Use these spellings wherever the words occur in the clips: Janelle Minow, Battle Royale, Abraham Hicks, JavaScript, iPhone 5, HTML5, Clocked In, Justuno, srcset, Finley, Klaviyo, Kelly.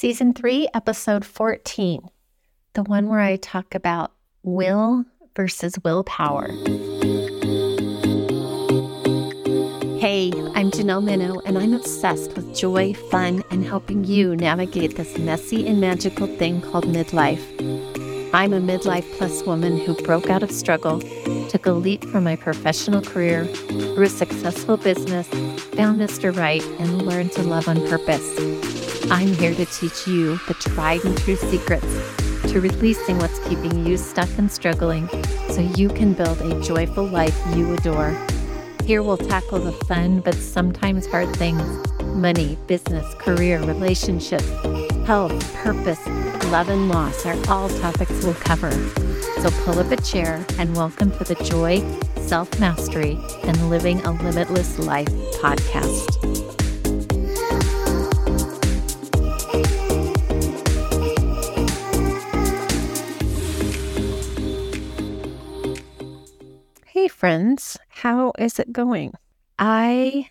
Season 3, Episode 14, the one where I talk about will versus willpower. Hey, I'm Janelle Minow, and I'm obsessed with joy, fun, and helping you navigate this messy and magical thing called midlife. I'm a midlife plus woman who broke out of struggle, took a leap from my professional career, grew a successful business, found Mr. Right, and learned to love on purpose. I'm here to teach you the tried and true secrets to releasing what's keeping you stuck and struggling so you can build a joyful life you adore. Here we'll tackle the fun but sometimes hard things: money, business, career, relationships, health, purpose, love, and loss are all topics we'll cover. So pull up a chair and welcome to the Joy, Self-Mastery, and Living a Limitless Life podcast. Friends, how is it going? I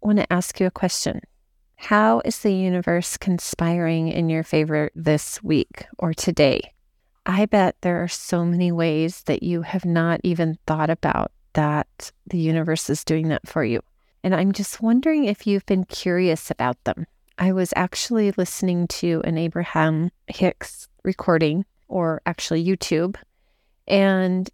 want to ask you a question. How is the universe conspiring in your favor this week or today? I bet there are so many ways that you have not even thought about that the universe is doing that for you. And I'm just wondering if you've been curious about them. I was actually listening to an Abraham Hicks recording, or actually YouTube, and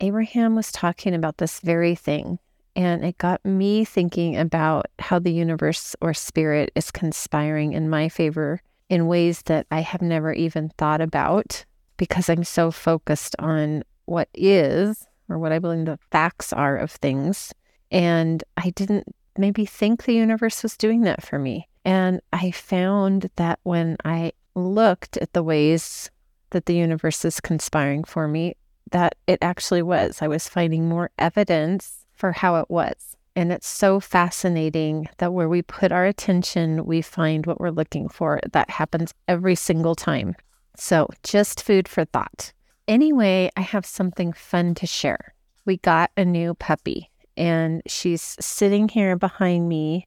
Abraham was talking about this very thing, and it got me thinking about how the universe or spirit is conspiring in my favor in ways that I have never even thought about, because I'm so focused on what is, or what I believe the facts are of things, and I didn't maybe think the universe was doing that for me. And I found that when I looked at the ways that the universe is conspiring for me, that it actually was. I was finding more evidence for how it was. And it's so fascinating that where we put our attention, we find what we're looking for. That happens every single time. So just food for thought. Anyway, I have something fun to share. We got a new puppy, and she's sitting here behind me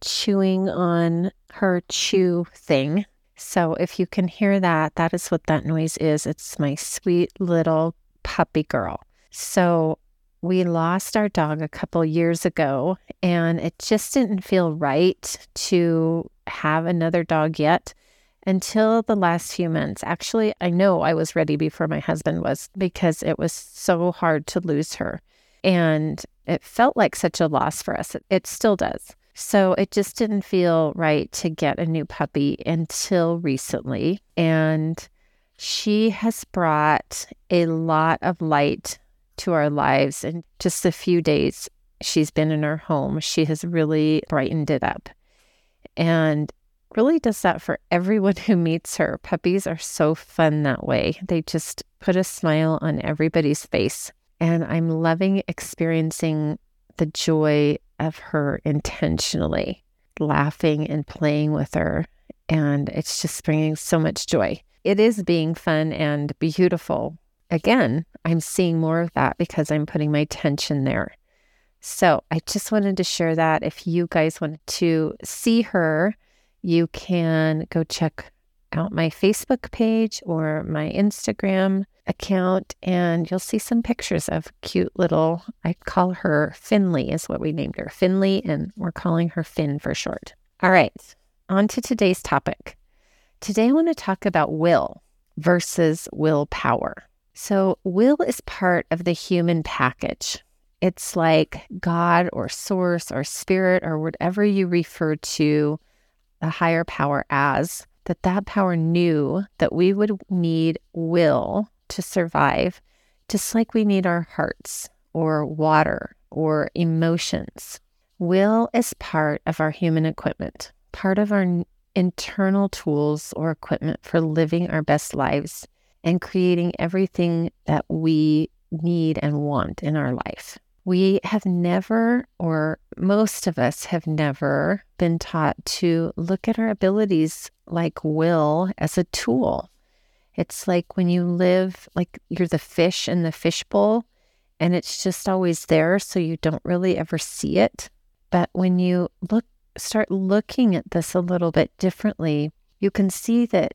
chewing on her chew thing. So if you can hear that, that is what that noise is. It's my sweet little puppy girl. So we lost our dog a couple years ago, and it just didn't feel right to have another dog yet until the last few months. Actually, I know I was ready before my husband was, because it was so hard to lose her. And it felt like such a loss for us. It still does. So it just didn't feel right to get a new puppy until recently. And she has brought a lot of light to our lives. And just the few days she's been in our home, she has really brightened it up, and really does that for everyone who meets her. Puppies are so fun that way. They just put a smile on everybody's face. And I'm loving experiencing the joy of her intentionally laughing and playing with her. And it's just bringing so much joy. It is being fun and beautiful. Again, I'm seeing more of that because I'm putting my attention there. So I just wanted to share that. If you guys want to see her, you can go check out my Facebook page or my Instagram account, and you'll see some pictures of cute little, I call her Finley is what we named her, Finley, and we're calling her Finn for short. All right, on to today's topic. Today, I want to talk about will versus willpower. So will is part of the human package. It's like God or source or spirit or whatever you refer to a higher power as, that power knew that we would need will to survive, just like we need our hearts or water or emotions. Will is part of our human equipment, part of our internal tools or equipment for living our best lives and creating everything that we need and want in our life. We have never, or most of us have never, been taught to look at our abilities like will as a tool. It's like when you live, like you're the fish in the fishbowl, and it's just always there, so you don't really ever see it. But when you start looking at this a little bit differently, you can see that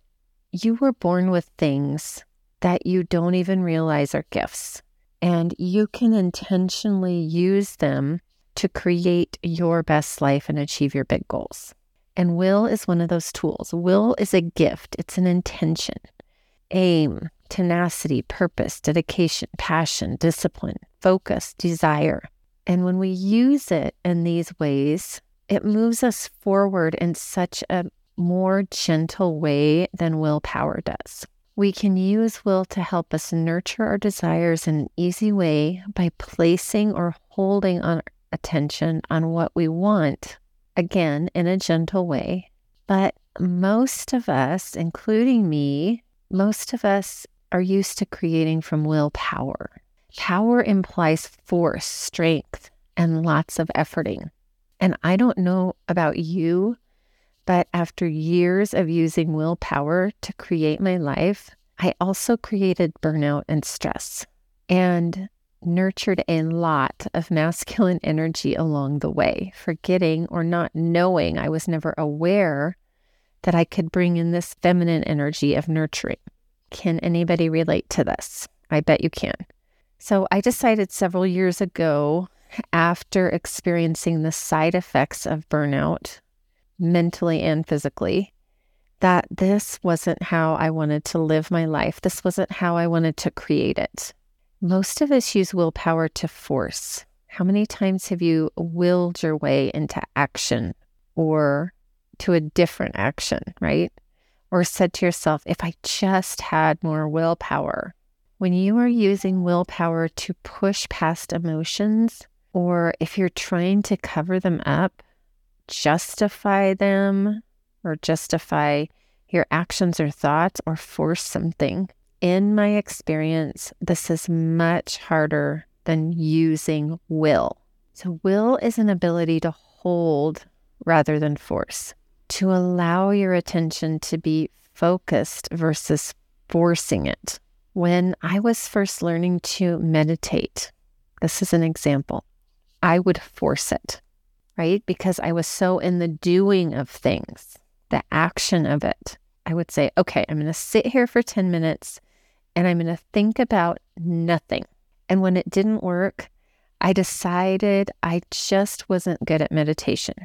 you were born with things that you don't even realize are gifts, and you can intentionally use them to create your best life and achieve your big goals. And will is one of those tools. Will is a gift. It's an intention, aim, tenacity, purpose, dedication, passion, discipline, focus, desire. And when we use it in these ways, it moves us forward in such a more gentle way than willpower does. We can use will to help us nurture our desires in an easy way by placing or holding our attention on what we want, again, in a gentle way. But most of us, including me, most of us are used to creating from willpower. Power implies force, strength, and lots of efforting. And I don't know about you, but after years of using willpower to create my life, I also created burnout and stress and nurtured a lot of masculine energy along the way, forgetting or not knowing. I was never aware that I could bring in this feminine energy of nurturing. Can anybody relate to this? I bet you can. So I decided several years ago, after experiencing the side effects of burnout, mentally and physically, that this wasn't how I wanted to live my life. This wasn't how I wanted to create it. Most of us use willpower to force. How many times have you willed your way into action or to a different action, right? Or said to yourself, if I just had more willpower. When you are using willpower to push past emotions, or if you're trying to cover them up, justify them, or justify your actions or thoughts, or force something, in my experience, this is much harder than using will. So will is an ability to hold rather than force, to allow your attention to be focused versus forcing it. When I was first learning to meditate, this is an example, I would force it, right? Because I was so in the doing of things, the action of it. I would say, okay, I'm going to sit here for 10 minutes and I'm going to think about nothing. And when it didn't work, I decided I just wasn't good at meditation.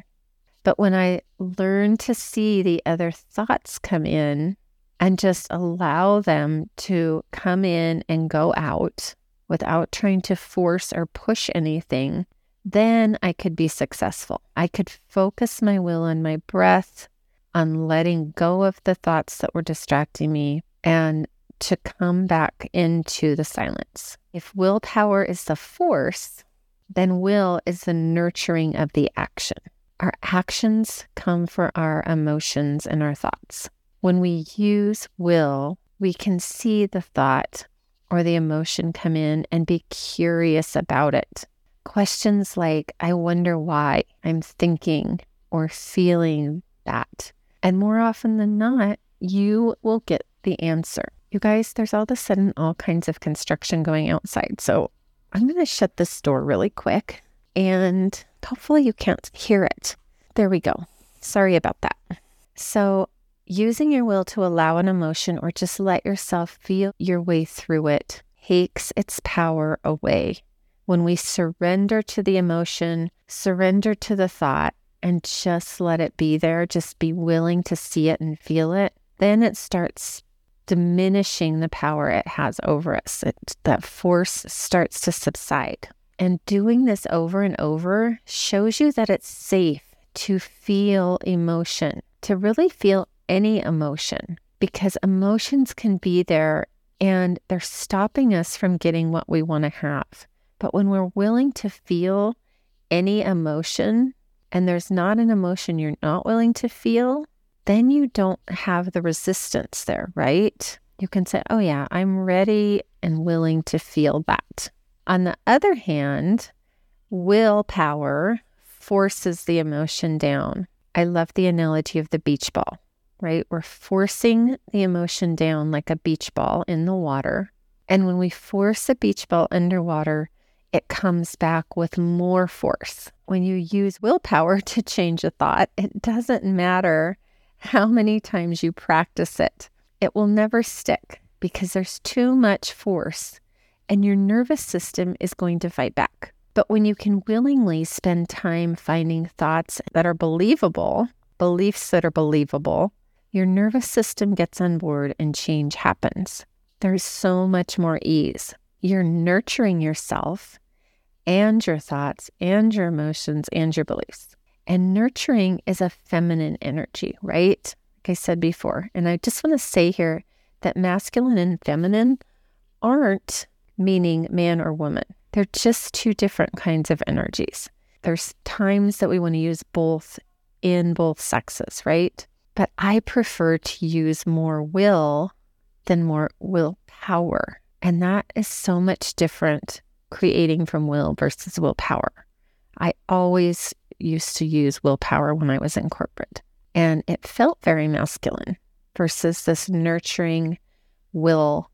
But when I learned to see the other thoughts come in, and just allow them to come in and go out without trying to force or push anything, then I could be successful. I could focus my will on my breath, on letting go of the thoughts that were distracting me, and to come back into the silence. If willpower is the force, then will is the nurturing of the action. Our actions come from our emotions and our thoughts. When we use will, we can see the thought or the emotion come in and be curious about it. Questions like, I wonder why I'm thinking or feeling that. And more often than not, you will get the answer. You guys, there's all of a sudden all kinds of construction going outside. So I'm going to shut this door really quick and hopefully you can't hear it. There we go. Sorry about that. So using your will to allow an emotion or just let yourself feel your way through it takes its power away. When we surrender to the emotion, surrender to the thought, and just let it be there, just be willing to see it and feel it, then it starts diminishing the power it has over us. That force starts to subside. And doing this over and over shows you that it's safe to feel emotion, to really feel any emotion, because emotions can be there and they're stopping us from getting what we want to have. But when we're willing to feel any emotion and there's not an emotion you're not willing to feel, then you don't have the resistance there, right? You can say, oh yeah, I'm ready and willing to feel that. On the other hand, willpower forces the emotion down. I love the analogy of the beach ball. Right? We're forcing the emotion down like a beach ball in the water. And when we force a beach ball underwater, it comes back with more force. When you use willpower to change a thought, it doesn't matter how many times you practice it, it will never stick because there's too much force and your nervous system is going to fight back. But when you can willingly spend time finding thoughts that are believable, beliefs that are believable, your nervous system gets on board and change happens. There's so much more ease. You're nurturing yourself and your thoughts and your emotions and your beliefs. And nurturing is a feminine energy, right? Like I said before. And I just want to say here that masculine and feminine aren't meaning man or woman. They're just two different kinds of energies. There's times that we want to use both in both sexes, right? But I prefer to use more will than more willpower. And that is so much different creating from will versus willpower. I always used to use willpower when I was in corporate. And it felt very masculine versus this nurturing will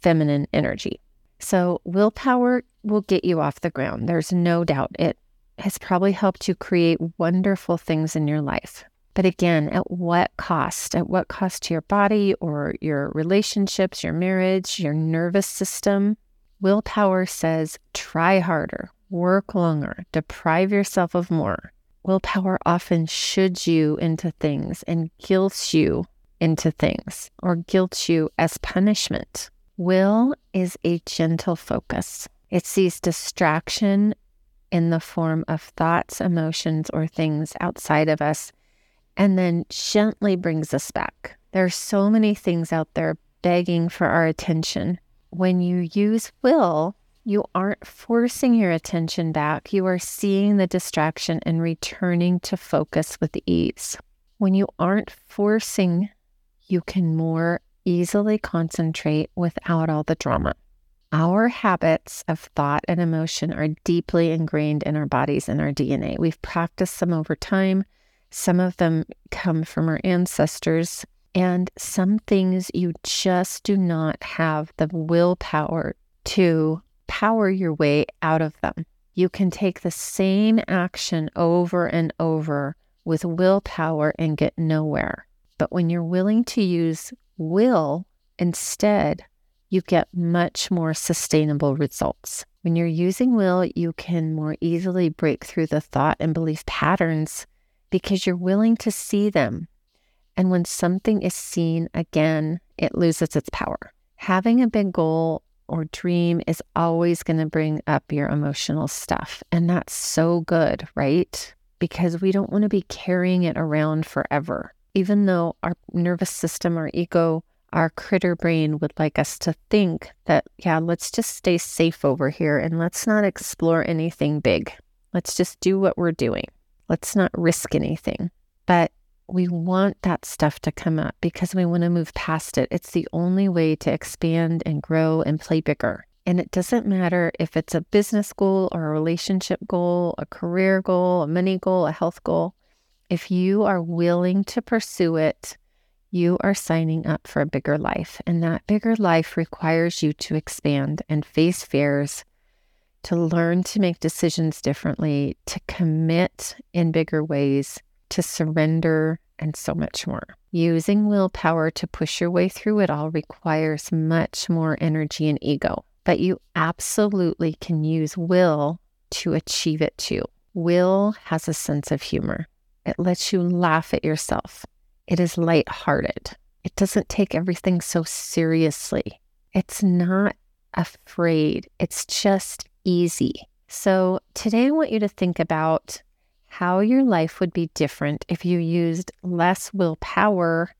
feminine energy. So willpower will get you off the ground. There's no doubt. It has probably helped you create wonderful things in your life. But again, at what cost? At what cost to your body or your relationships, your marriage, your nervous system? Willpower says, try harder, work longer, deprive yourself of more. Willpower often shoulds you into things and guilts you into things or guilts you as punishment. Will is a gentle focus. It sees distraction in the form of thoughts, emotions, or things outside of us, and then gently brings us back. There are so many things out there begging for our attention. When you use will, you aren't forcing your attention back. You are seeing the distraction and returning to focus with ease. When you aren't forcing, you can more easily concentrate without all the drama. Our habits of thought and emotion are deeply ingrained in our bodies and our DNA. We've practiced them over time. Some of them come from our ancestors, and some things you just do not have the willpower to power your way out of them. You can take the same action over and over with willpower and get nowhere. But when you're willing to use will instead, you get much more sustainable results. When you're using will, you can more easily break through the thought and belief patterns because you're willing to see them. And when something is seen again, it loses its power. Having a big goal or dream is always going to bring up your emotional stuff. And that's so good, right? Because we don't want to be carrying it around forever. Even though our nervous system, our ego, our critter brain would like us to think that, yeah, let's just stay safe over here and let's not explore anything big. Let's just do what we're doing. Let's not risk anything. But we want that stuff to come up because we want to move past it. It's the only way to expand and grow and play bigger. And it doesn't matter if it's a business goal or a relationship goal, a career goal, a money goal, a health goal. If you are willing to pursue it, you are signing up for a bigger life. And that bigger life requires you to expand and face fears, to learn to make decisions differently, to commit in bigger ways, to surrender, and so much more. Using willpower to push your way through it all requires much more energy and ego. But you absolutely can use will to achieve it too. Will has a sense of humor. It lets you laugh at yourself. It is lighthearted. It doesn't take everything so seriously. It's not afraid. It's just easy. So today I want you to think about how your life would be different if you used less willpower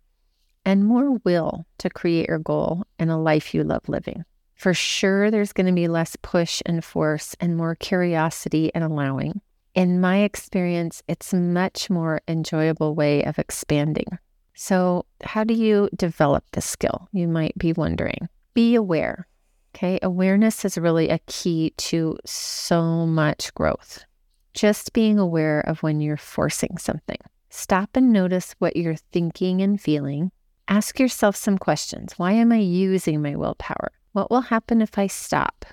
and more will to create your goal and a life you love living. For sure, there's going to be less push and force and more curiosity and allowing. In my experience, it's a much more enjoyable way of expanding. So how do you develop this skill? You might be wondering. Be aware, okay? Awareness is really a key to so much growth. Just being aware of when you're forcing something. Stop and notice what you're thinking and feeling. Ask yourself some questions. Why am I using my willpower? What will happen if I stop?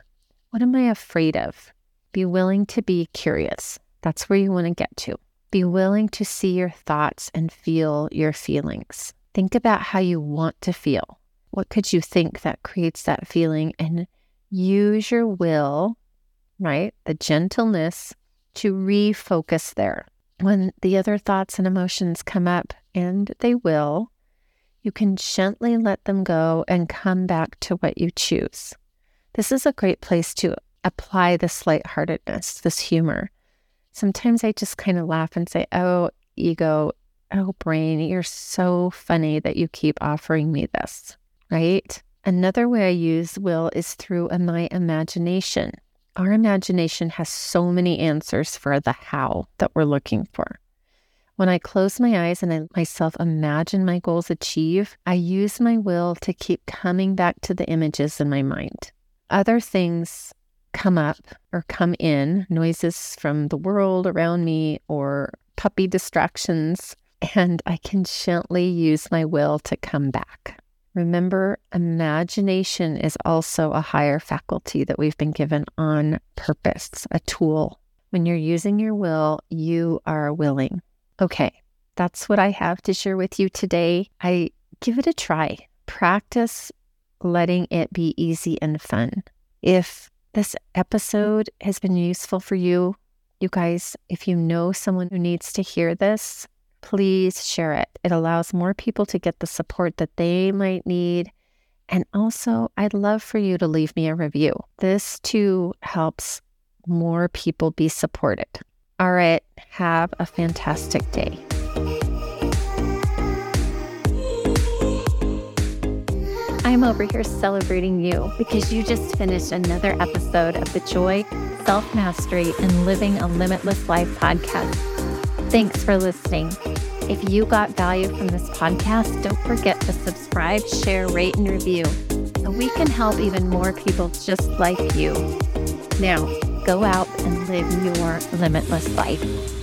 What am I afraid of? Be willing to be curious. That's where you want to get to. Be willing to see your thoughts and feel your feelings. Think about how you want to feel. What could you think that creates that feeling? And use your will, right? The gentleness to refocus there. When the other thoughts and emotions come up, and they will, you can gently let them go and come back to what you choose. This is a great place to apply this lightheartedness, this humor. Sometimes I just kind of laugh and say, oh, ego, oh, brain, you're so funny that you keep offering me this, right? Another way I use will is through my imagination. Our imagination has so many answers for the how that we're looking for. When I close my eyes and I myself imagine my goals achieved, I use my will to keep coming back to the images in my mind. Other things come up or come in, noises from the world around me or puppy distractions, and I can gently use my will to come back. Remember, imagination is also a higher faculty that we've been given on purpose, a tool. When you're using your will, you are willing. Okay, that's what I have to share with you today. I give it a try. Practice letting it be easy and fun. If this episode has been useful for you, you guys, if you know someone who needs to hear this, please share it. It allows more people to get the support that they might need. And also, I'd love for you to leave me a review. This too helps more people be supported. All right, have a fantastic day. I'm over here celebrating you because you just finished another episode of the Joy, Self-Mastery, and Living a Limitless Life podcast. Thanks for listening. If you got value from this podcast, don't forget to subscribe, share, rate, and review so we can help even more people just like you. Now, go out and live your limitless life.